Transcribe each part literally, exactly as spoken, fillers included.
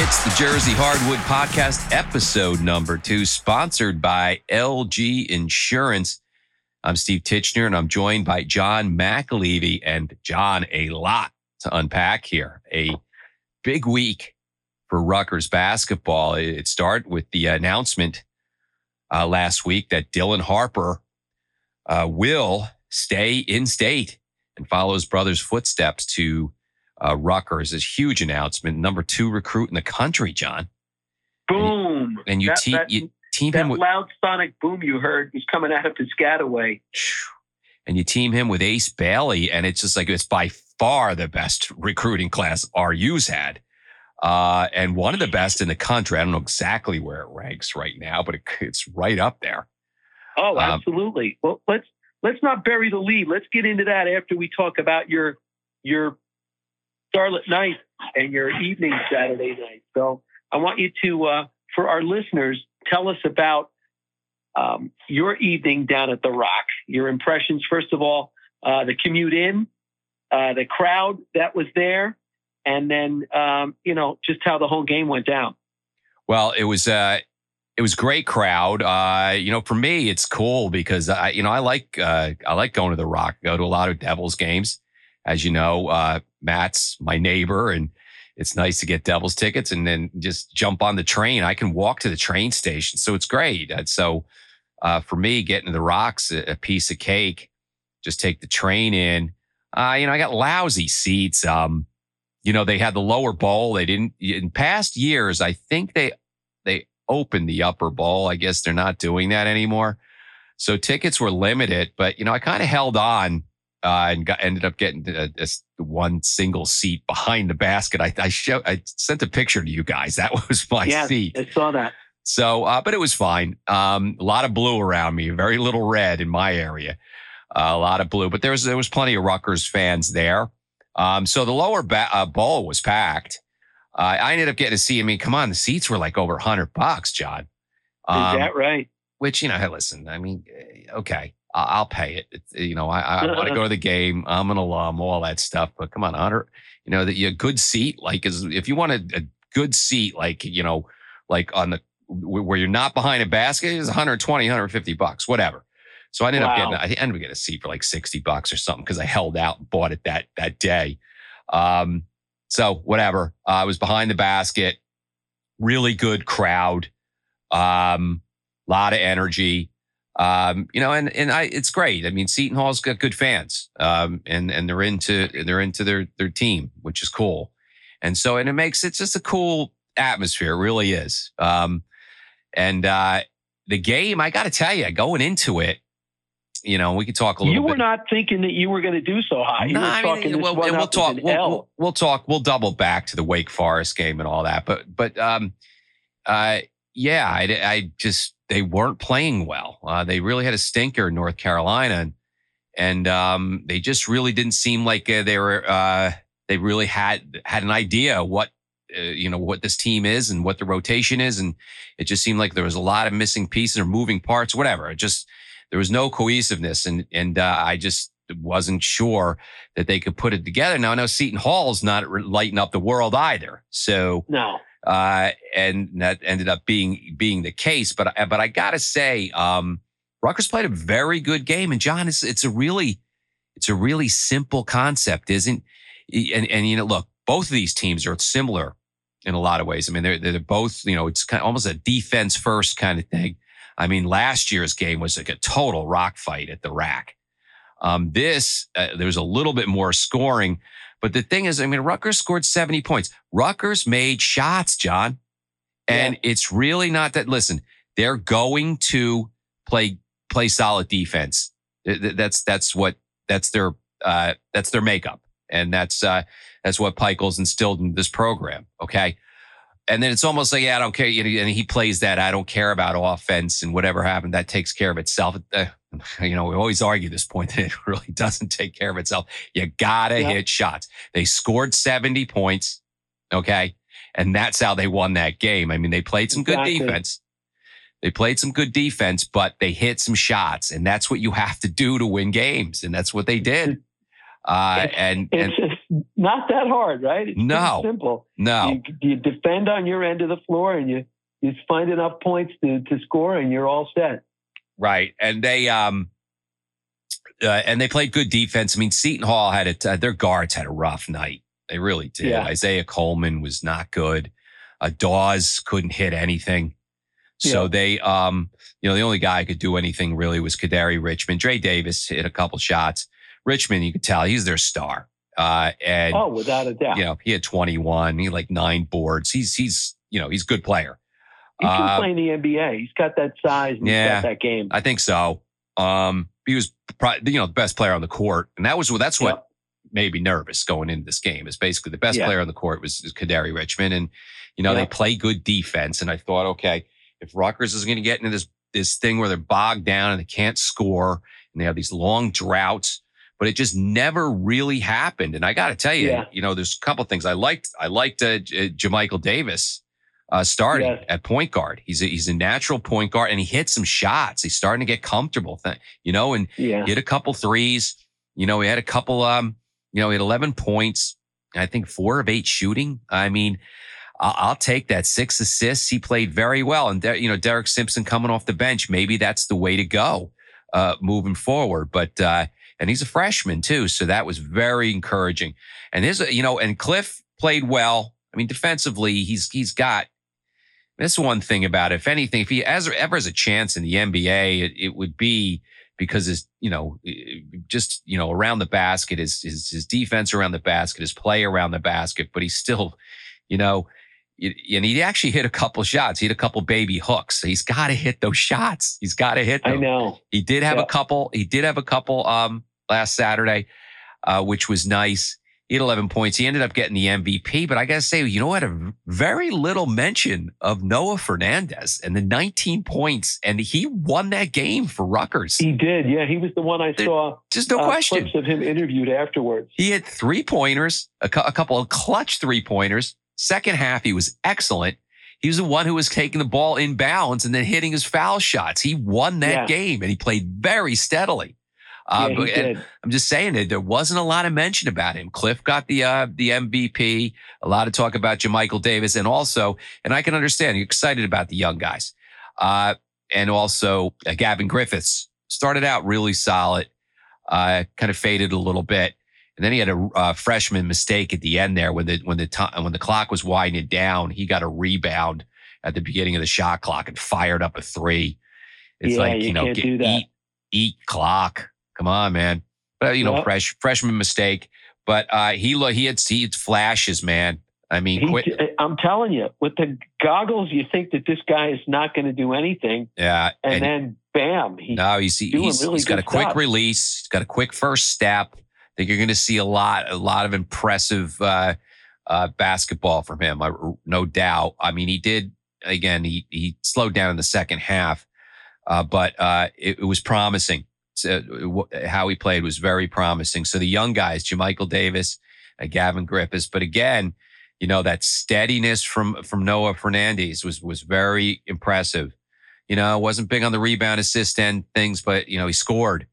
It's the Jersey Hardwood Podcast, episode number two, sponsored by L G Insurance. I'm Steve Titchener, and I'm joined by John McAlevey. And John, a lot to unpack here. A big week for Rutgers basketball. It started with the announcement uh, last week that Dylan Harper uh, will stay in state and follow his brother's footsteps to Uh, Rutgers. This huge announcement. Number two recruit in the country, John. Boom. And, and you, that, te- that, you team that him with... That loud sonic boom you heard was coming out of the Piscataway. And you team him with Ace Bailey, and it's just like, it's by far the best recruiting class R U's had. Uh, and one of the best in the country. I don't know exactly where it ranks right now, but it, it's right up there. Oh, absolutely. Um, well, let's let's not bury the lead. Let's get into that after we talk about your your... Scarlet Night and your evening Saturday night. So I want you to, uh, for our listeners, tell us about um, your evening down at The Rock. Your impressions, first of all, uh, the commute in, uh, the crowd that was there, and then um, you know just how the whole game went down. Well, it was uh, it was great crowd. Uh, you know, for me, it's cool because I you know I like uh, I like going to The Rock. I go to a lot of Devils games. As you know, uh, Matt's my neighbor, and it's nice to get Devils tickets and then just jump on the train. I can walk to the train station, so it's great. And so uh, for me, getting to the Rock's a, a piece of cake. Just take the train in. Uh, you know, I got lousy seats. Um, you know, they had the lower bowl. They didn't in past years. I think they they opened the upper bowl. I guess they're not doing that anymore. So tickets were limited, but you know, I kind of held on. Uh, and got, ended up getting a, a one single seat behind the basket. I, I show, I sent a picture to you guys. That was my yeah, seat. I saw that. So, uh, but it was fine. Um, a lot of blue around me, very little red in my area. Uh, a lot of blue, but there was there was plenty of Rutgers fans there. Um, so the lower ba- uh, bowl was packed. Uh, I ended up getting a seat. I mean, come on, the seats were like over a hundred bucks, John. Um, Is that right? Which you know, hey, listen, I mean, okay. I'll pay it. It's, you know, I, I want to go to the game. I'm an alum, all that stuff. But come on, honor. You know that your good seat, like, is if you want a, a good seat, like, you know, like on the where you're not behind a basket, is one twenty, one fifty bucks, whatever. So I ended wow. up getting, I ended up getting a seat for like sixty bucks or something because I held out and bought it that that day. Um, so whatever. Uh, I was behind the basket. Really good crowd. Um, lot of energy. Um, you know, and, and I, it's great. I mean, Seton Hall's got good fans, um, and, and they're into, they're into their, their team, which is cool. And so, and it makes, it's just a cool atmosphere. It really is. Um, and, uh, the game, I got to tell you, going into it, you know, we could talk a little bit. You were bit. not thinking that you were going to do so high. You no, were I talking mean, well, we'll, we'll talk, we'll, we'll, we'll talk, we'll double back to the Wake Forest game and all that. But, but, um, uh, yeah, I, I just, they weren't playing well. Uh, they really had a stinker in North Carolina, and, and um, they just really didn't seem like uh, they were. Uh, they really had had an idea what uh, you know what this team is and what the rotation is, and it just seemed like there was a lot of missing pieces or moving parts, whatever. It just there was no cohesiveness, and and uh, I just wasn't sure that they could put it together. Now I know Seton Hall's not lighting up the world either, so no. Uh, and that ended up being being the case. But but I gotta say, um, Rutgers played a very good game. And John, it's it's a really it's a really simple concept, isn't? And and you know, look, both of these teams are similar in a lot of ways. I mean, they're they're both you know, it's kind of almost a defense first kind of thing. I mean, last year's game was like a total rock fight at the rack. Um, this uh, there was a little bit more scoring. But the thing is, I mean, Rutgers scored seventy points. Rutgers made shots, John. And yeah. It's really not that. Listen, they're going to play play solid defense. That's that's what that's their uh, that's their makeup, and that's uh, that's what Pikel's instilled in this program. Okay, and then it's almost like yeah, I don't care. And he plays that I don't care about offense and whatever happened that takes care of itself. Uh, You know, we always argue this point that it really doesn't take care of itself. You gotta yeah. hit shots. They scored seventy points, okay? And that's how they won that game. I mean, they played some exactly. good defense. They played some good defense, but they hit some shots, and that's what you have to do to win games, and that's what they did. Uh, it's, and, and it's just not that hard, right? It's no, simple. No, you, you defend on your end of the floor, and you you find enough points to, to score, and you're all set. Right, and they um, uh, and they played good defense. I mean, Seton Hall had it. Uh, their guards had a rough night. They really did. Yeah. Isaiah Coleman was not good. Uh, Dawes couldn't hit anything. So yeah. they, um, you know, the only guy who could do anything really was Kadari Richmond. Dre Davis hit a couple shots. Richmond, you could tell, he's their star. Uh, and oh, without a doubt. You know, he had twenty-one. He had like nine boards. He's, he's, you know, he's a good player. He can uh, play in the N B A. He's got that size and yeah, he's got that game. I think so. Um, he was, probably, you know, the best player on the court. And that was, that's what yeah. made me nervous going into this game, is basically the best yeah. player on the court was, was Kadari Richmond. And, you know, yeah. they play good defense. And I thought, okay, if Rutgers is going to get into this this thing where they're bogged down and they can't score and they have these long droughts, but it just never really happened. And I got to tell you, yeah. you know, there's a couple of things I liked. I liked uh, J- Jamichael Davis uh, starting yeah. at point guard. He's a, he's a natural point guard, and he hit some shots. He's starting to get comfortable, th- you know, and yeah. hit a couple threes. You know, he had a couple. Um, you know, he had eleven points. I think four of eight shooting. I mean. I'll take that. Six assists. He played very well. And, you know, Derek Simpson coming off the bench, maybe that's the way to go uh, moving forward. But, uh, and he's a freshman too. So that was very encouraging. And his, you know, and Cliff played well. I mean, defensively, he's, he's got, that's one thing about it. If anything, if he has, ever has a chance in the N B A, it, it would be because his, you know, just, you know, around the basket, his, his, his defense around the basket, his play around the basket, but he's still, you know, and he actually hit a couple shots. He hit a couple baby hooks. He's got to hit those shots. He's got to hit them. I know. He did have yeah. a couple. He did have a couple um, last Saturday, uh, which was nice. He had eleven points. He ended up getting the M V P. But I got to say, you know what? A very little mention of Noah Fernandez and the nineteen points. And he won that game for Rutgers. He did. Yeah, he was the one I there, saw. Just no uh, question. Clips of him interviewed afterwards. He had three-pointers, a, cu- a couple of clutch three-pointers. Second half, he was excellent. He was the one who was taking the ball in bounds and then hitting his foul shots. He won that yeah. game, and he played very steadily. Uh, yeah, but, and I'm just saying that there wasn't a lot of mention about him. Cliff got the uh, the M V P, a lot of talk about Jamichael Davis, and also, and I can understand, you're excited about the young guys. Uh, and also, uh, Gavin Griffiths started out really solid, uh, kind of faded a little bit. And then he had a uh, freshman mistake at the end there when the when the to- when the clock was winding down. He got a rebound at the beginning of the shot clock and fired up a three. It's yeah, like you, you know, get, eat eat clock. Come on, man. But you know, well, fresh freshman mistake. But uh, he he had he had flashes, man. I mean, he, quit. I'm telling you, with the goggles, you think that this guy is not going to do anything. Yeah, and, and then bam, he no, he's he's, he's, really he's got a quick stuff. release. He's got a quick first step. I think you're going to see a lot, a lot of impressive uh, uh, basketball from him, I, no doubt. I mean, he did again. He he slowed down in the second half, uh, but uh, it, it was promising. So, w- how he played was very promising. So the young guys, Jamichael Davis, uh, Gavin Griffiths, but again, you know, that steadiness from from Noah Fernandez was was very impressive. You know, wasn't big on the rebound, assist, and things, but you know, he scored.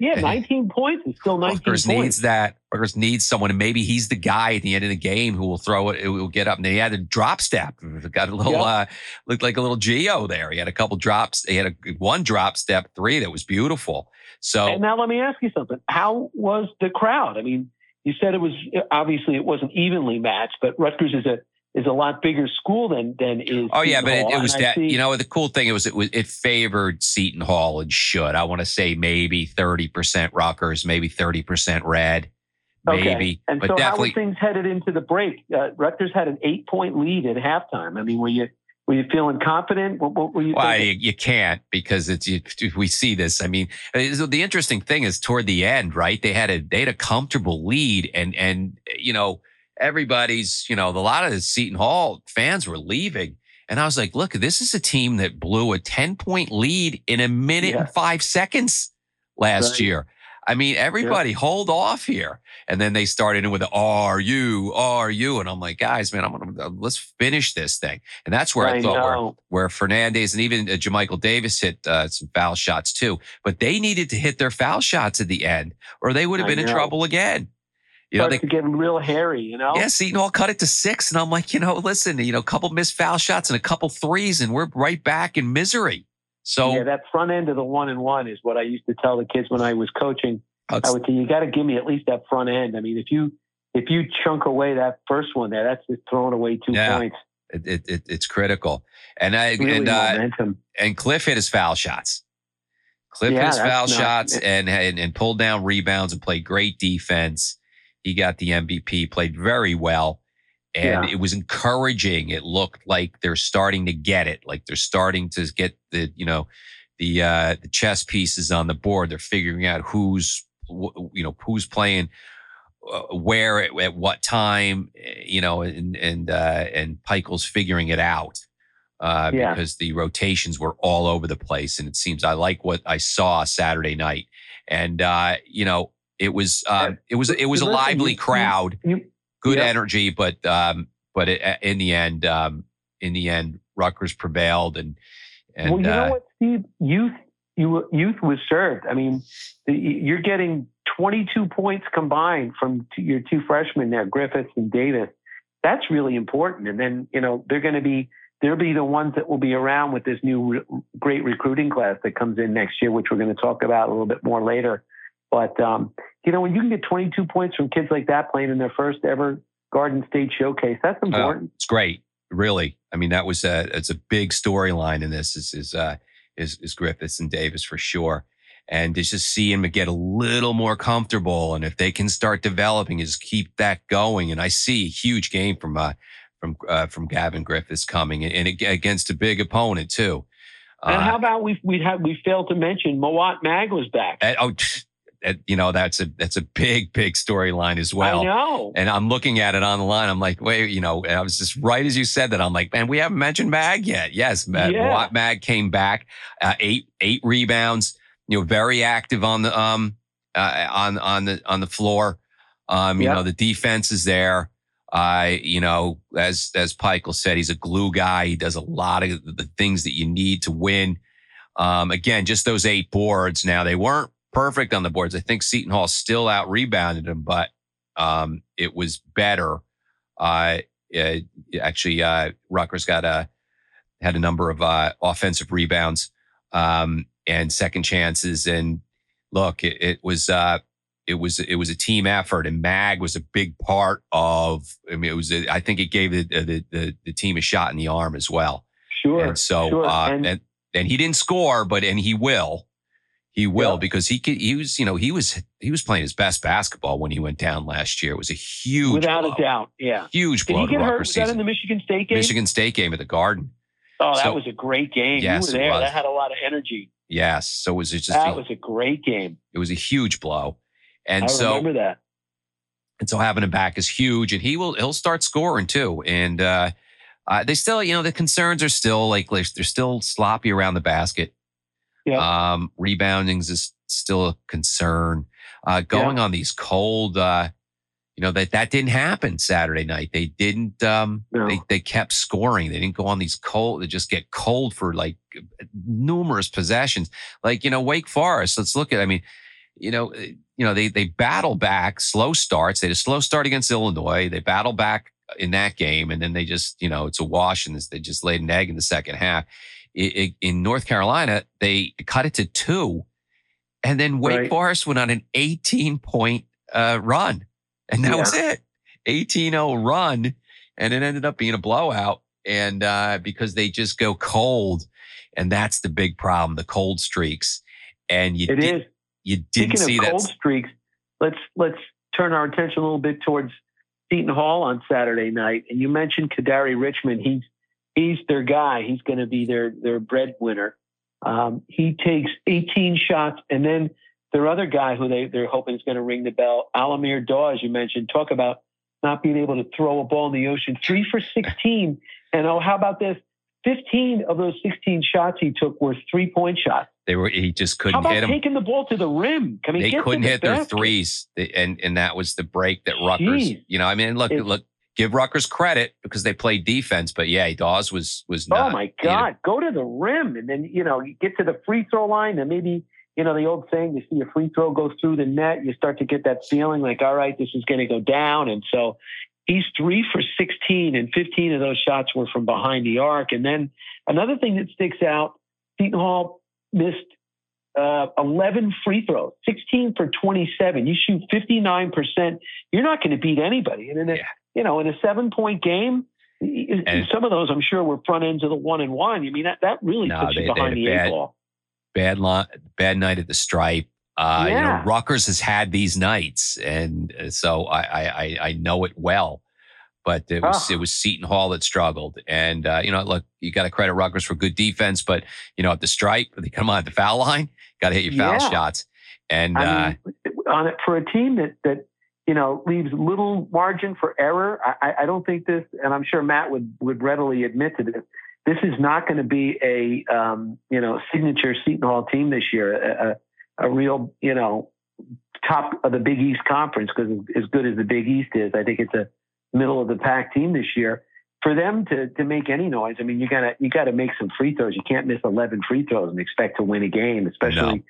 Yeah, and nineteen points is still nineteen Rutgers points. Needs that. Rutgers needs someone, and maybe he's the guy at the end of the game who will throw it. It will get up. And he had a drop step. Got a little yep. uh, looked like a little Geo there. He had a couple drops. He had a one drop step three that was beautiful. So and now let me ask you something. How was the crowd? I mean, you said it was obviously it wasn't evenly matched, but Rutgers is a is a lot bigger school than than is. Oh yeah, Seton but Hall, it, it was that see, you know the cool thing it was it was it favored Seton Hall and should I want to say maybe thirty percent Rutgers, maybe thirty percent Red, maybe. Okay. And but so definitely, how were things headed into the break? Uh, Rutgers had an eight point lead at halftime. I mean, were you were you feeling confident? What, what were you? Well, you, you can't because it's you, we see this. I mean, the interesting thing is toward the end, right? They had a they had a comfortable lead, and and you know. Everybody's, you know, a lot of the Seton Hall fans were leaving. And I was like, look, this is a team that blew a ten point lead in a minute yeah. and five seconds last right. year. I mean, everybody yep. hold off here. And then they started in with the are you, are you? And I'm like, guys, man, I'm gonna let's finish this thing. And that's where I, I thought where, where Fernandez and even uh, Jamichael Davis hit uh, some foul shots too. But they needed to hit their foul shots at the end, or they would have been in trouble again. You know, they get real hairy, you know? Yeah, Seton Hall cut it to six. And I'm like, you know, listen, you know, a couple missed foul shots and a couple threes, and we're right back in misery. So yeah, that front end of the one and one is what I used to tell the kids when I was coaching. I would say, you got to give me at least that front end. I mean, if you if you chunk away that first one there, that's just throwing away two yeah, points. It, it, it's critical. And I really and uh, and Cliff hit his foul shots. Cliff yeah, hit his foul not, shots it, and, and and pulled down rebounds and played great defense. He got the M V P, played very well. And yeah. it was encouraging. It looked like they're starting to get it. Like they're starting to get the, you know, the, uh, the chess pieces on the board. They're figuring out who's, you know, who's playing uh, where at, at what time, you know, and, and, uh, and Pikel's figuring it out, uh, yeah. because the rotations were all over the place. And it seems I like what I saw Saturday night. And, uh, you know, it was, um, uh, it was, it was a lively crowd. You, you, Good yep. energy, but um, but it, in the end, um, in the end, Rutgers prevailed. And, and well, you know uh, what, Steve? Youth, you, youth was served. I mean, you're getting twenty-two points combined from two, your two freshmen there, Griffiths and Davis. That's really important. And then you know they're going to be they'll be the ones that will be around with this new re- great recruiting class that comes in next year, which we're going to talk about a little bit more later. But, um, you know, when you can get twenty-two points from kids like that playing in their first ever Garden State showcase, that's important. Uh, it's great. Really. I mean, that was a, it's a big storyline in this is, is, uh, is, is Griffiths and Davis for sure. And it's just seeing them get a little more comfortable. And if they can start developing, is keep that going. And I see a huge game from, uh, from, uh, from Gavin Griffiths coming and, and against a big opponent too. Uh, and how about we, we have, we failed to mention Mawot Mag was back. At, oh, You know, that's a that's a big, big storyline as well. I know. And I'm looking at it on the line. I'm like, wait, you know, and I was just right as you said that. I'm like, man, we haven't mentioned Mag yet. Yes, Mag, yeah. Mawot Mag came back, uh, eight eight rebounds. You know, very active on the um uh, on on the on the floor. Um, you yep. know, the defense is there. Uh, you know, as as Pikel said, he's a glue guy. He does a lot of the things that you need to win. Um, again, just those eight boards. Now they weren't perfect on the boards. I think Seton Hall still out rebounded him, but um, it was better. Uh, it, actually, uh, Rutgers got a had a number of uh, offensive rebounds um, and second chances. And look, it, it was uh, it was it was a team effort, and Mag was a big part of. I mean, it was. A, I think it gave the the, the the team a shot in the arm as well. Sure. And so, sure. Uh, and, and and he didn't score, but and he will. He will yeah. because he could, he was, you know, he was, he was playing his best basketball when he went down last year. It was a huge, without blow. a doubt. Yeah. Huge blow. Did he get hurt? Was that in the Michigan State game? Michigan State game at the Garden. Oh, that so, was a great game. Yes, you were there. That had a lot of energy. Yes. So it was just, that a, was a great game. It was a huge blow. And I so, remember that. And so having him back is huge, and he will, he'll start scoring too. And, uh, uh they still, you know, the concerns are still like, they're still sloppy around the basket. Yep. Um, reboundings is still a concern. Uh, going yeah. on these cold, uh, you know, that, that didn't happen Saturday night. They didn't, um, no. they, they kept scoring. They didn't go on these cold, they just get cold for like numerous possessions. Like, you know, Wake Forest, let's look at, I mean, you know, you know, they, they battle back slow starts. They had a slow start against Illinois. They battle back in that game. And then they just, you know, it's a wash, and they just laid an egg in the second half. It, it, in North Carolina, they cut it to two, and then Wake right. Forest went on an eighteen-point uh, run, and that yeah. was it. eighteen oh run, and it ended up being a blowout, and uh, because they just go cold, and that's the big problem, the cold streaks. And you, it did, is. you didn't Speaking see of that. cold streaks, let's, let's turn our attention a little bit towards Seton Hall on Saturday night, and you mentioned Kadari Richmond. He's He's their guy. He's going to be their their breadwinner. Um, he takes eighteen shots, and then their other guy, who they they're hoping is going to ring the bell, Al-Amir Dawes. You mentioned talk about not being able to throw a ball in the ocean. Three for sixteen, and oh, how about this? Fifteen of those sixteen shots he took were three point shots. They were he just couldn't hit them. How about taking the ball to the rim? Can they couldn't hit their threes, and and that was the break that Rutgers. You know, I mean, look, look, give Rutgers credit because they played defense, but yeah, Dawes was was not. Oh my God, go to the rim, and then you know you get to the free throw line, and maybe you know the old saying: you see a free throw go through the net, you start to get that feeling like, all right, this is going to go down, and so. He's three for sixteen, and fifteen of those shots were from behind the arc. And then another thing that sticks out, Seton Hall missed uh, eleven free throws, sixteen for twenty-seven. You shoot fifty-nine percent. You're not going to beat anybody. And in a, yeah. you know, in a seven-point game, and some of those, I'm sure, were front ends of the one-and-one. I mean, that, that really no, puts they, you behind the eight ball. Bad, bad night at the stripe. Uh, yeah. You know, Rutgers has had these nights, and so I I, I know it well. But it was oh. it was Seton Hall that struggled, and uh, you know, look, you got to credit Rutgers for good defense, but you know, at the stripe, they come on at the foul line, got to hit your yeah. foul shots, and I mean, uh, on it for a team that that you know leaves little margin for error. I, I don't think this, and I'm sure Matt would would readily admit to this. This is not going to be a um, you know signature Seton Hall team this year. Uh, A real, you know, top of the Big East conference, because as good as the Big East is, I think it's a middle of the pack team this year. For them to to make any noise, I mean, you gotta you gotta make some free throws. You can't miss eleven free throws and expect to win a game, especially no.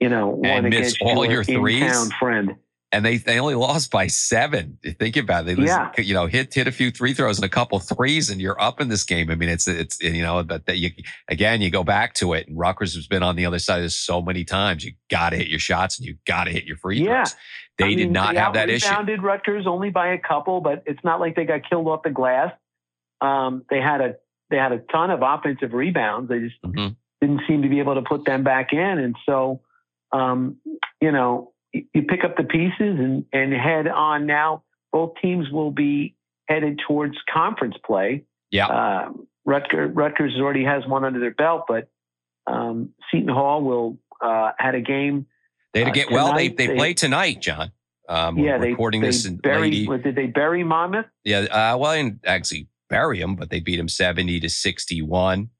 you know one and against miss all your, your threes. In-town friend. And they they only lost by seven. Think about it. They yeah. you know hit hit a few free throws and a couple threes, and you're up in this game. I mean, it's it's you know, but that you again you go back to it. And Rutgers has been on the other side of this so many times. You got to hit your shots and you got to hit your free yeah. throws. They I mean, did not they have that issue. They Rutgers only by a couple, but it's not like they got killed off the glass. Um, they had a they had a ton of offensive rebounds. They just mm-hmm. didn't seem to be able to put them back in, and so um, you know. You pick up the pieces and, and head on now. Both teams will be headed towards conference play. Yeah, uh, Rutgers, Rutgers already has one under their belt, but um, Seton Hall will uh, had a game. They had to get uh, well. They they, they play tonight, John. Um, yeah, we're recording they, this. They in bury, what, did they bury Monmouth? Yeah, uh, well, I didn't actually bury them, but they beat them seventy to sixty-one.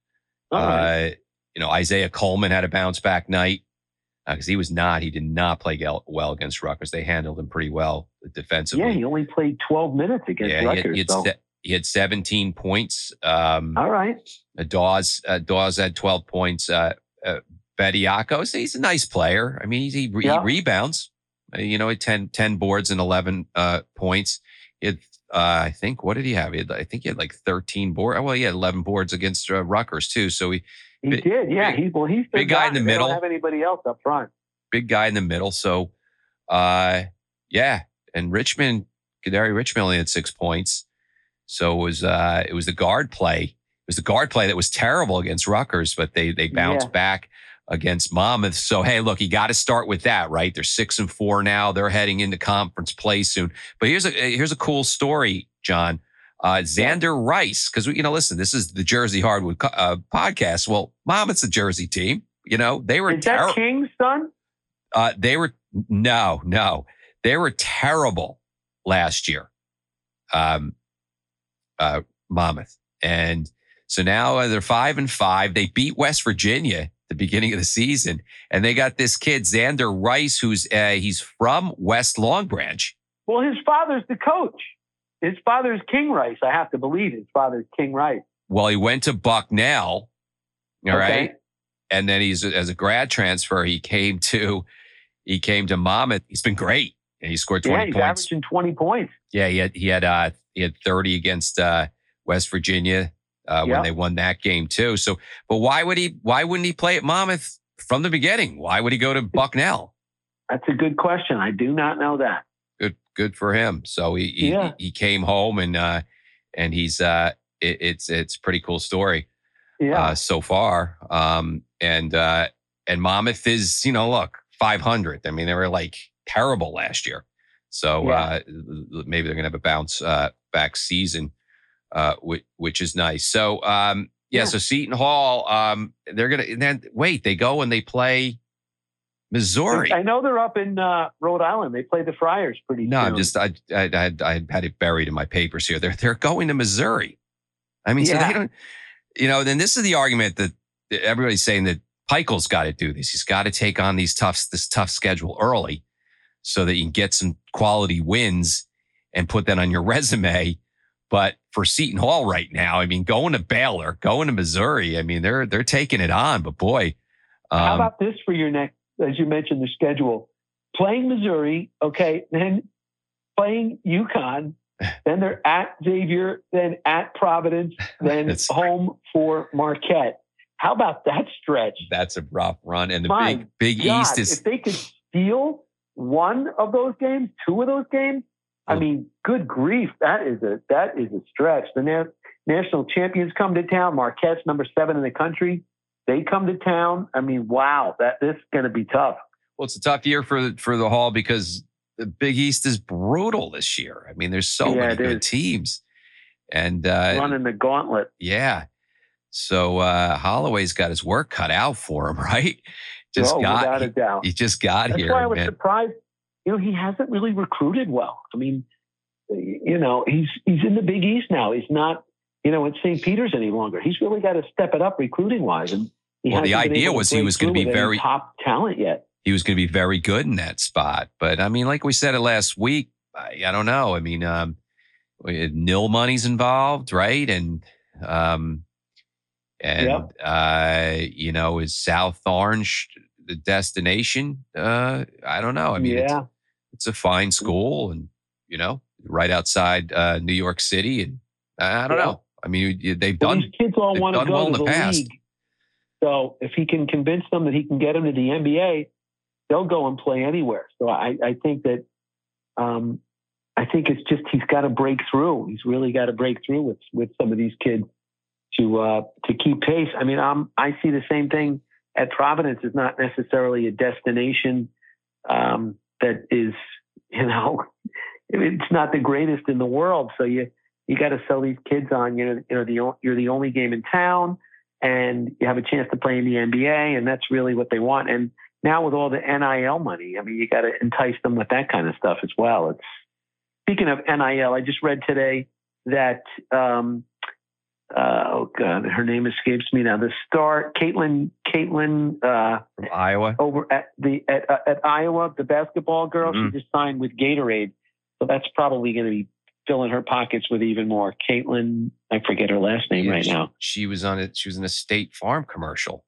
All right. Uh, you know, Isaiah Coleman had a bounce back night. Because uh, he was not, he did not play well against Rutgers. They handled him pretty well defensively. Yeah, he only played twelve minutes against yeah, Rutgers. He had, he, had so. se- he had seventeen points. Um, All right. Dawes, uh, Dawes had twelve points. Uh, uh, Bediako, he's a nice player. I mean, he's, he, yeah. he rebounds. Uh, you know, he had ten, ten boards and eleven uh, points. He had, uh, I think, what did he have? He had, I think he had like thirteen boards. Well, he had eleven boards against uh, Rutgers too. So he... He big, did, yeah. He, well, he's big guy in the middle. They don't have anybody else up front. Big guy in the middle. So, uh, yeah. And Richmond, Kadari Richmond only had six points. So it was uh, it was the guard play. It was the guard play that was terrible against Rutgers, but they they bounced yeah. back against Monmouth. So hey, look, you got to start with that, right? They're six and four now. They're heading into conference play soon. But here's a here's a cool story, John. Uh, Xander Rice, because, you know, listen, this is the Jersey Hardwood uh, podcast. Well, Mom, it's a Jersey team. You know, they were terrible. Is that King's son? Uh, they were, no, no. They were terrible last year, um, uh, Monmouth. And so now uh, they're five and five. They beat West Virginia at the beginning of the season. And they got this kid, Xander Rice, who's uh, he's from West Long Branch. Well, his father's the coach. His father's King Rice. I have to believe his father's King Rice. Well, he went to Bucknell, all okay. right, and then he's as a grad transfer. He came to, he came to Monmouth. He's been great, and he scored twenty yeah, he's points. Averaging twenty points. Yeah, he had he had uh, he had thirty against uh, West Virginia uh, yep. when they won that game too. So, but why would he? Why wouldn't he play at Monmouth from the beginning? Why would he go to Bucknell? That's a good question. I do not know that. Good for him. So he he, yeah. he came home and uh, and he's uh, it, it's it's a pretty cool story yeah. uh, so far. Um, and uh, and Monmouth is you know look five hundred. I mean they were like terrible last year, so yeah. uh, maybe they're gonna have a bounce uh, back season, uh, which, which is nice. So um, yeah, yeah, so Seton Hall um, they're gonna and then wait they go and they play. Missouri. I know they're up in uh, Rhode Island. They play the Friars pretty soon. No, I'm just I I, I I had it buried in my papers here. They're they're going to Missouri. I mean, yeah. so they don't. You know, then this is the argument that everybody's saying that Pikel's got to do this. He's got to take on these tough, this tough schedule early so that you can get some quality wins and put that on your resume. But for Seton Hall right now, I mean, going to Baylor, going to Missouri, I mean, they're they're taking it on. But boy, um, how about this for your next? As you mentioned, the schedule: playing Missouri, okay, then playing UConn, then they're at Xavier, then at Providence, then home for Marquette. How about that stretch? That's a rough run, and the My big Big God, East is. If they could steal one of those games, two of those games. I mean, good grief. That is a, that is a stretch. The na- national champions come to town. Marquette's number seven in the country. They come to town. I mean, wow, that this is going to be tough. Well, it's a tough year for, for the Hall because the Big East is brutal this year. I mean, there's so yeah, many good is. teams and, uh, running the gauntlet. Yeah. So, uh, Holloway's got his work cut out for him, right? Just Whoa, got, without a doubt. He, he just got That's here. That's why I was man. surprised. You know, he hasn't really recruited well. I mean, you know, he's he's in the Big East now. He's not, you know, at Saint Peter's any longer. He's really got to step it up recruiting wise. And he well, the idea was he was going to be very top talent yet. He was going to be very good in that spot. But I mean, like we said it last week, I, I don't know. I mean, um, nil money's involved, right? And um, and yep. uh, you know, is South Orange the destination? Uh, I don't know. I mean, yeah. it's, It's a fine school and, you know, right outside uh, New York City. And I don't yeah. know. I mean, they've well, done, these kids all want to go well to the, the past. league. So if he can convince them that he can get them to the N B A, they'll go and play anywhere. So I, I think that um, I think it's just he's got to break through. He's really got to break through with, with some of these kids to uh, to keep pace. I mean, I'm, I see the same thing at Providence. It's not necessarily a destination. Um that is, you know, it's not the greatest in the world. So you, you got to sell these kids on, you know, you know, the, you're the only game in town and you have a chance to play in the N B A, and that's really what they want. And now with all the N I L money, I mean, you got to entice them with that kind of stuff as well. It's speaking of N I L, I just read today that, um, uh, oh God, her name escapes me now. The star, Caitlin, Caitlin, uh, from Iowa, over at the, at, uh, at Iowa, the basketball girl, mm-hmm. she just signed with Gatorade. So that's probably going to be filling her pockets with even more. Caitlin, I forget her last name yeah, right she, now. She was on it. She was in a State Farm commercial.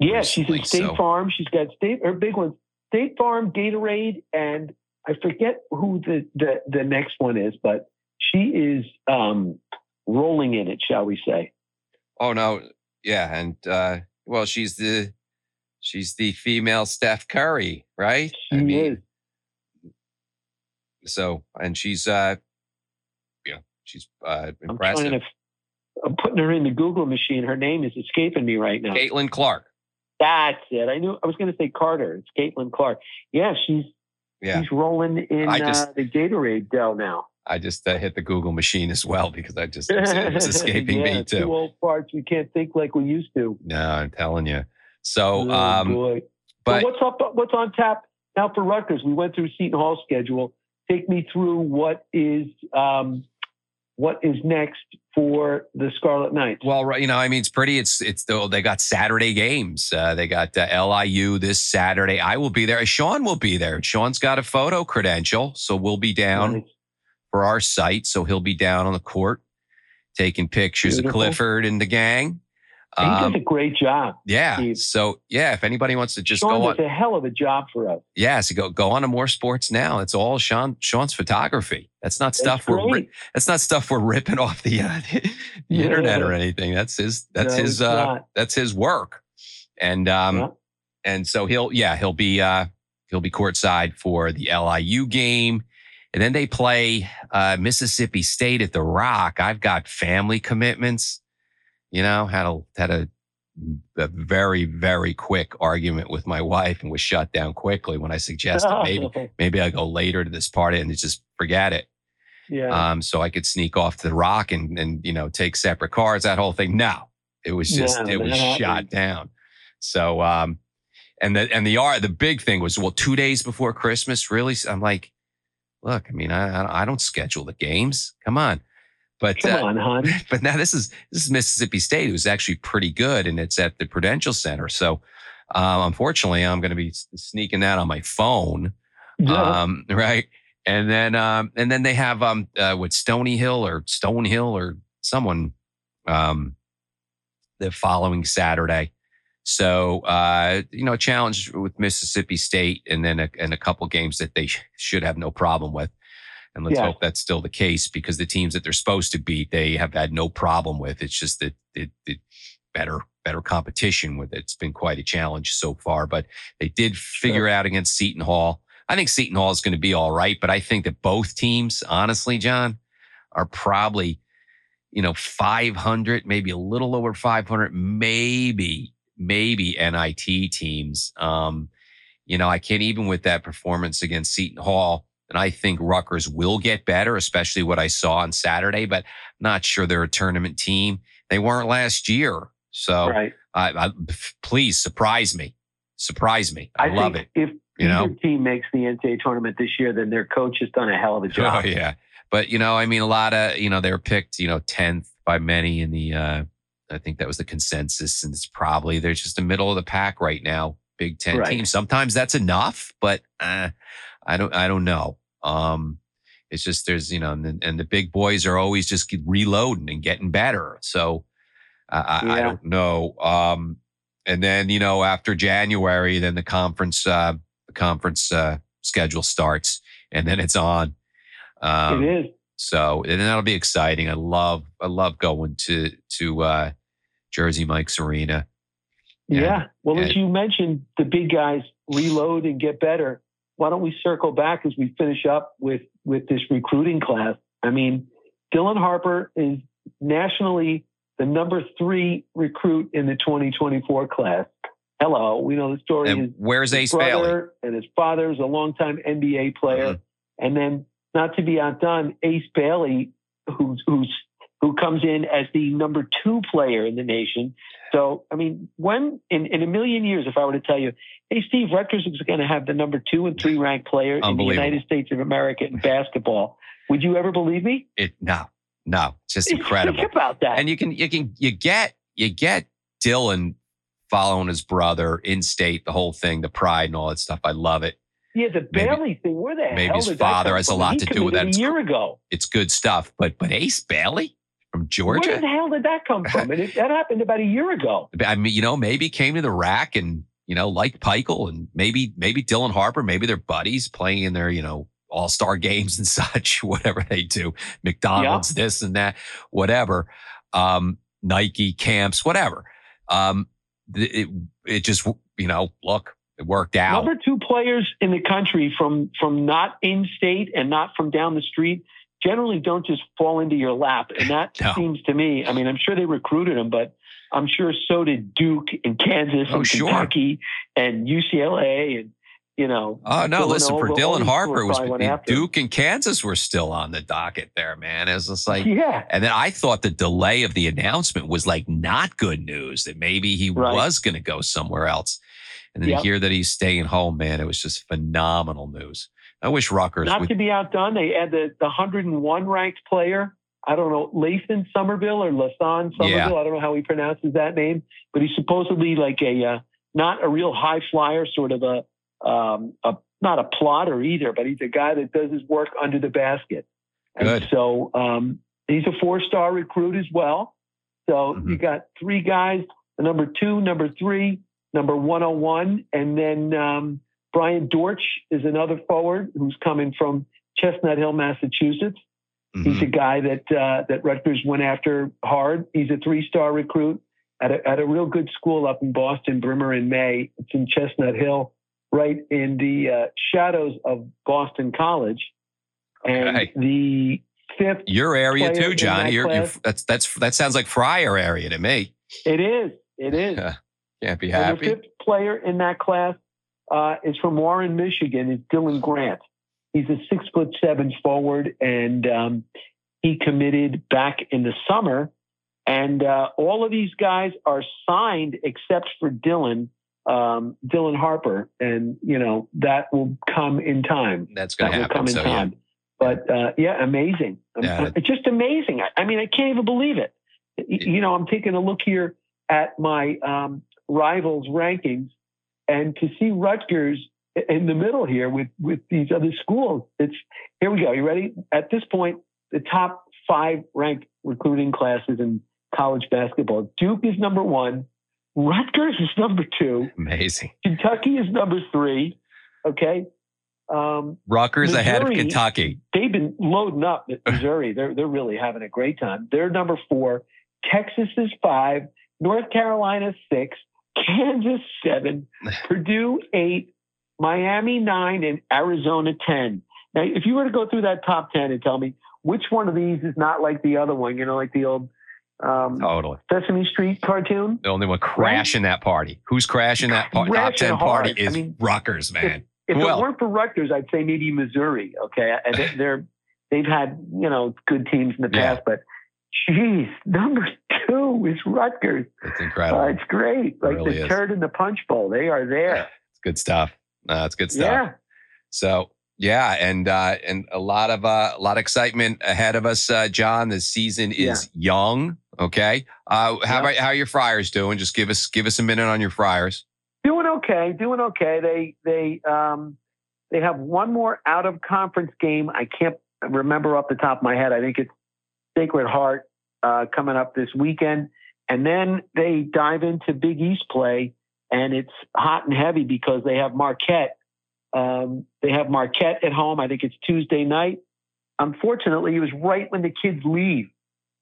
Yeah. Recently, she's in State so. Farm. She's got State, her big ones, State Farm, Gatorade. And I forget who the, the, the next one is, but she is, um, rolling in it, shall we say? Oh no, yeah, and uh, well, she's the she's the female Steph Curry, right? She I mean, is. So, and she's uh, yeah, she's uh, impressive. I'm, trying to, I'm putting her in the Google machine. Her name is escaping me right now. Caitlin Clark. That's it. I knew I was going to say Carter. It's Caitlin Clark. Yeah, she's yeah. she's rolling in just, uh, the Gatorade Dell now. I just uh, hit the Google machine as well because I just it was escaping yeah, me too. Two old parts we can't think like we used to. No, I'm telling you. So, oh, um, boy. But so what's up? What's on tap now for Rutgers? We went through Seton Hall's schedule. Take me through what is um, what is next for the Scarlet Knights. Well, you know, I mean, it's pretty. It's it's still, they got Saturday games. Uh, they got uh, L I U this Saturday. I will be there. Sean will be there. Sean's got a photo credential, so we'll be down. Nice. For our site, so he'll be down on the court taking pictures Beautiful. of Clifford and the gang. Um, he does a great job. Yeah. Steve. So yeah, if anybody wants to just Sean go on, it's a hell of a job for us. Yeah, so go go on to More Sports Now. It's all Sean Sean's photography. That's not stuff that's we're ri- that's not stuff we're ripping off the, uh, the yeah. internet or anything. That's his that's no, his uh, that's his work. And um yeah. and so he'll yeah he'll be uh, he'll be courtside for the L I U game. And then they play uh, Mississippi State at The Rock. I've got family commitments. You know, had a had a, a very, very quick argument with my wife and was shut down quickly when I suggested oh. maybe maybe I go later to this party and just forget it. Yeah. Um. So I could sneak off to The Rock and and you know take separate cars. That whole thing. No, it was just no, it was shot happened. down. So um, and the and the the big thing was well two days before Christmas. Really, I'm like. Look, I mean, I I don't schedule the games. Come on, but come uh, on, hon. But now this is this is Mississippi State, who's actually pretty good, and it's at the Prudential Center. So Um, unfortunately, I'm going to be sneaking that on my phone. Yeah. Um, right. And then, um, and then they have, um, uh, with Stony Hill or Stone Hill or someone, um, the following Saturday. So, uh, you know, a challenge with Mississippi State and then a, and a couple games that they sh- should have no problem with. And let's yeah. hope that's still the case, because the teams that they're supposed to beat, they have had no problem with. It's just that it, it better, better competition with it. It's been quite a challenge so far, but they did figure sure. out against Seton Hall. I think Seton Hall is going to be all right, but I think that both teams, honestly, John, are probably, you know, five hundred, maybe a little over five hundred, maybe, maybe N I T teams. Um, you know, I can't even with that performance against Seton Hall. And I think Rutgers will get better, especially what I saw on Saturday, but not sure they're a tournament team. They weren't last year. So right. I, I, please surprise me. Surprise me. I, I love it. If you know? Either team makes the N C A A tournament this year, then their coach has done a hell of a job. Oh, yeah. But, you know, I mean, a lot of, you know, they were picked, you know, tenth by many in the, uh, I think that was the consensus. And it's probably, they're just the middle of the pack right now, Big Ten right. team. Sometimes that's enough, but uh, I don't, I don't know. Um, it's just there's, you know, and the, and the big boys are always just reloading and getting better. So uh, I, yeah. I don't know. Um, and then, you know, after January, then the conference, uh, the conference uh, schedule starts, and then it's on. Um, it is. So, and that'll be exciting. I love, I love going to, to uh, Jersey Mike's Arena. And, yeah. Well, and, as you mentioned, the big guys reload and get better. Why don't we circle back as we finish up with, with this recruiting class? I mean, Dylan Harper is nationally the number three recruit in the twenty twenty-four class. Hello. We know the story. And his, where's his Ace Bailey? And his father is a longtime N B A player. Mm-hmm. And then, not to be outdone, Ace Bailey, who's, who's, who comes in as the number two player in the nation. So, I mean, when in, in a million years, if I were to tell you, hey, Steve, Rutgers is going to have the number two and three ranked player in the United States of America in basketball, would you ever believe me? It, no, no, just incredible. Think about that. And you can, you can, you get, you get Dylan following his brother in state, the whole thing, the pride and all that stuff. I love it. Yeah, the Bailey maybe, thing. Where the maybe hell his father has a lot to do with that. A it's, year ago, it's good stuff. But but Ace Bailey from Georgia. Where the hell did that come from? And it, that happened about a year ago. I mean, you know, maybe came to the rack and you know, like Pikel and maybe maybe Dylan Harper. Maybe they're buddies playing in their you know all star games and such. Whatever they do, McDonald's, yeah. this and that, whatever, um, Nike camps, whatever. Um, it it just you know look. It worked out. Number two players in the country from from not in state and not from down the street generally don't just fall into your lap. And that no. seems to me, I mean, I'm sure they recruited him, but I'm sure so did Duke and Kansas oh, and sure. Kentucky and U C L A and, you know. Oh, no, Villanova. Listen, for Dylan Harper, was Duke and Kansas were still on the docket there, man. It was just like, yeah. And then I thought the delay of the announcement was like not good news, that maybe he right. was going to go somewhere else. And then yep. to hear that he's staying home, man, it was just phenomenal news. I wish Rutgers not would... to be outdone. They had the, the one hundred one ranked player. I don't know, Lathan Somerville or Lathan Somerville. Yeah. I don't know how he pronounces that name, but he's supposedly like a uh, not a real high flyer, sort of a, um, a not a plotter either, but he's a guy that does his work under the basket. And Good. So um, he's a four-star recruit as well. So mm-hmm. you got three guys: the number two, number three. Number one oh one. And then um, Brian Dortch is another forward who's coming from Chestnut Hill, Massachusetts. Mm-hmm. He's a guy that uh, that Rutgers went after hard. He's a three-star recruit at a, at a real good school up in Boston, Brimmer and May. It's in Chestnut Hill, right in the uh, shadows of Boston College. And okay. the fifth Your area too, John. You're, you're, that's, that's, that sounds like Friar area to me. It is. It is. Uh. Can't be happy. And the fifth player in that class uh, is from Warren, Michigan. Is Dylan Grant. He's a six foot seven forward, and um, he committed back in the summer. And uh, all of these guys are signed except for Dylan, um, Dylan Harper, and you know that will come in time. That's going to happen. Come in so, time. Yeah. But uh, yeah, amazing. Yeah. It's just amazing. I, I mean, I can't even believe it. You know, I'm taking a look here at my. Um, Rivals rankings, And to see Rutgers in the middle here with, with these other schools, it's, here we go. You ready? At this point, the top five ranked recruiting classes in college basketball. Duke is number one. Rutgers is number two. Amazing. Kentucky is number three. Okay. Um, Rutgers ahead of Kentucky. They've been loading up at Missouri. they're, they're really having a great time. They're number four. Texas is five. North Carolina, six. Kansas, seven. Purdue, eight. Miami, nine. And Arizona, ten. Now, if you were to go through that top ten and tell me which one of these is not like the other one, you know, like the old um, totally. Sesame Street cartoon. The only one crashing right? that party. Who's crashing that party? Top ten hard. Party is I mean, Rutgers, man. If, if well, it weren't for Rutgers, I'd say maybe Missouri. Okay, and they're they've had you know good teams in the yeah. past, but geez, number two is Rutgers. It's incredible. Uh, it's great. It like really the is. Turd in the punch bowl, they are there. Yeah, it's good stuff. Uh, it's good stuff. Yeah. So. Yeah, and uh, and a lot of uh, a lot of excitement ahead of us, uh, John. The season is yeah. young. Okay, uh, how yeah. about, how are your Friars doing? Just give us give us a minute on your Friars. Doing okay, doing okay. They they um, they have one more out of conference game. I can't remember off the top of my head. I think it's Sacred Heart uh, coming up this weekend, and then they dive into Big East play, and it's hot and heavy because they have Marquette. Um, they have Marquette at home. I think it's Tuesday night. Unfortunately, it was right when the kids leave.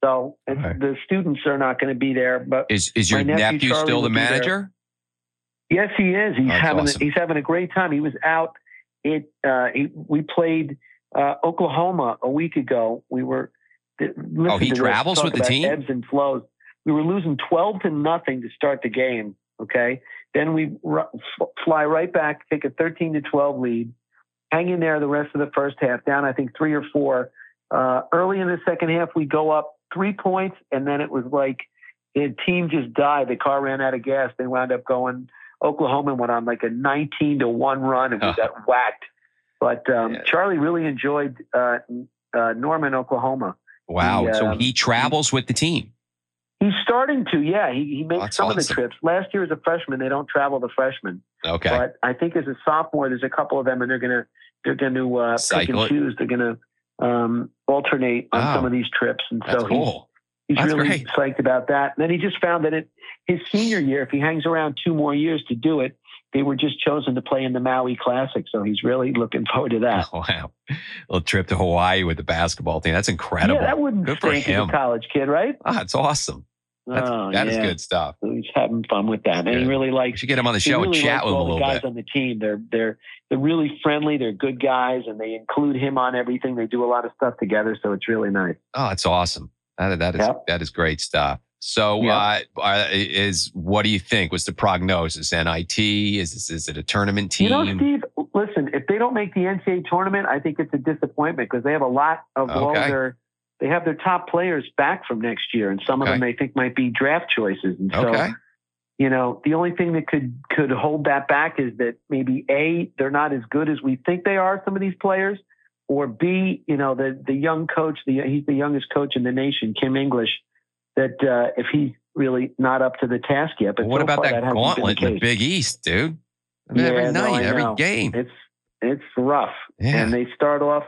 So right. the students are not going to be there. But Is is your nephew, nephew still the manager? Yes, he is. He's That's having awesome. a, he's having a great time. He was out. It, uh, he, we played uh, Oklahoma a week ago. We were Oh, he travels with the team? Ebbs and flows. We were losing twelve to nothing to start the game. Okay. Then we r- fly right back, take a thirteen to twelve lead, hang in there the rest of the first half, down, I think, three or four. Uh, early in the second half, we go up three points, and then it was like the team just died. The car ran out of gas. They wound up going. Oklahoma went on like a nineteen to one run, and we oh. got whacked. But um, yeah. Charlie really enjoyed uh, uh, Norman, Oklahoma. Wow. He, so um, he travels with the team. He's starting to, yeah. He, he makes That's some awesome. of the trips. Last year as a freshman, they don't travel the freshmen. Okay. But I think as a sophomore, there's a couple of them, and they're gonna they're gonna uh, pick and choose. They're gonna um, alternate on oh, some of these trips, and so that's he's, cool. he's that's really great. psyched about that. And then he just found that it his senior year, if he hangs around two more years to do it, they were just chosen to play in the Maui Classic. So he's really looking forward to that. Oh, wow, a little trip to Hawaii with the basketball team. That's incredible. Yeah, that wouldn't good for him. A college kid, right? Ah, it's awesome. That's, oh, that yeah. is good stuff. So he's having fun with that, and he really likes. You should get him on the show really and chat with him a little bit. All the guys on the team, they're they're they're really friendly. They're good guys, and they include him on everything. They do a lot of stuff together, so it's really nice. Oh, that's awesome. That that is yep. that is great stuff. So, yeah. uh, is what do you think? What's the prognosis? N I T? Is this, is it a tournament team? You know, Steve. Listen, if they don't make the N C A A tournament, I think it's a disappointment because they have a lot of okay. older. They have their top players back from next year, and some okay. of them they think might be draft choices. And so, okay. you know, the only thing that could could hold that back is that maybe A, they're not as good as we think they are. Some of these players, or B, you know, the the young coach, the he's the youngest coach in the nation, Kim English. That uh, if he's really not up to the task yet. But well, what so about far, that, that gauntlet in the Big East, dude? I mean, yeah, every night, no, every know. game. It's it's rough. Yeah. And they start off,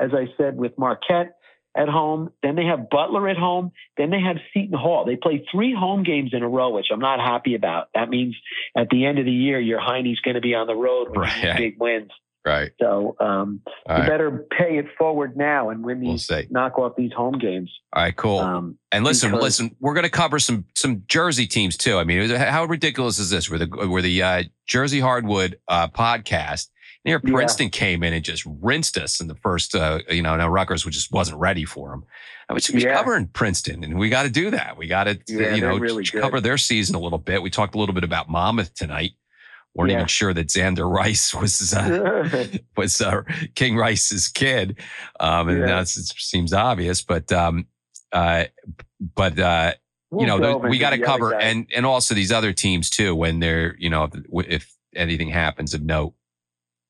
as I said, with Marquette at home. Then they have Butler at home. Then they have Seton Hall. They play three home games in a row, which I'm not happy about. That means at the end of the year, your Heine's going to be on the road with right. big wins. Right. So um, you right. better pay it forward now and win these, we'll knock off these home games. All right, cool. Um, and listen, because, listen, we're going to cover some some Jersey teams too. I mean, how ridiculous is this? We're the we're the uh, Jersey Hardwood uh, podcast. And here, Princeton yeah. came in and just rinsed us in the first. Uh, you know, now Rutgers we just wasn't ready for them. I was yeah. covering Princeton, and we got to do that. We got to yeah, you know really cover their season a little bit. We talked a little bit about Monmouth tonight. Weren't yeah. even sure that Xander Rice was uh, was uh, King Rice's kid, um, and yeah. that seems obvious. But um, uh, but uh, we'll you know those, we got to cover and, and also these other teams too when they're you know if, if anything happens of note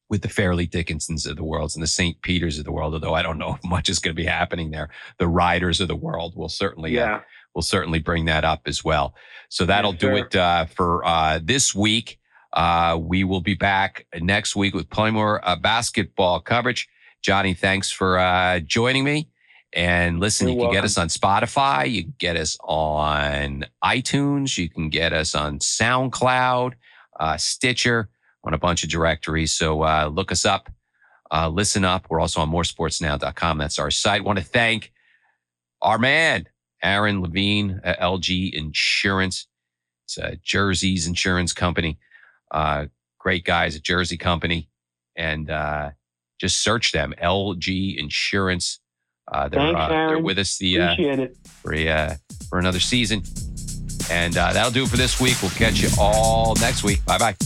with the Fairleigh Dickinsons of the world and the Saint Peters of the world. Although I don't know if much is going to be happening there. The Riders of the world will certainly yeah. uh, will certainly bring that up as well. So that'll yeah, sure. do it uh, for uh, this week. Uh, we will be back next week with plenty more uh, basketball coverage. Johnny, thanks for uh, joining me. And listen, You're you can welcome. Get us on Spotify. You can get us on iTunes. You can get us on SoundCloud, uh, Stitcher, on a bunch of directories. So uh, look us up, uh, listen up. We're also on more sports now dot com. That's our site. Want to thank our man, Aaron Levine at L G Insurance. It's uh, Jersey's insurance company. Uh, great guys at Jersey Company. And uh, just search them, L G Insurance. Uh, they're, Thanks, uh, they're with us the uh, for, uh, for another season. And uh, that'll do it for this week. We'll catch you all next week. Bye-bye.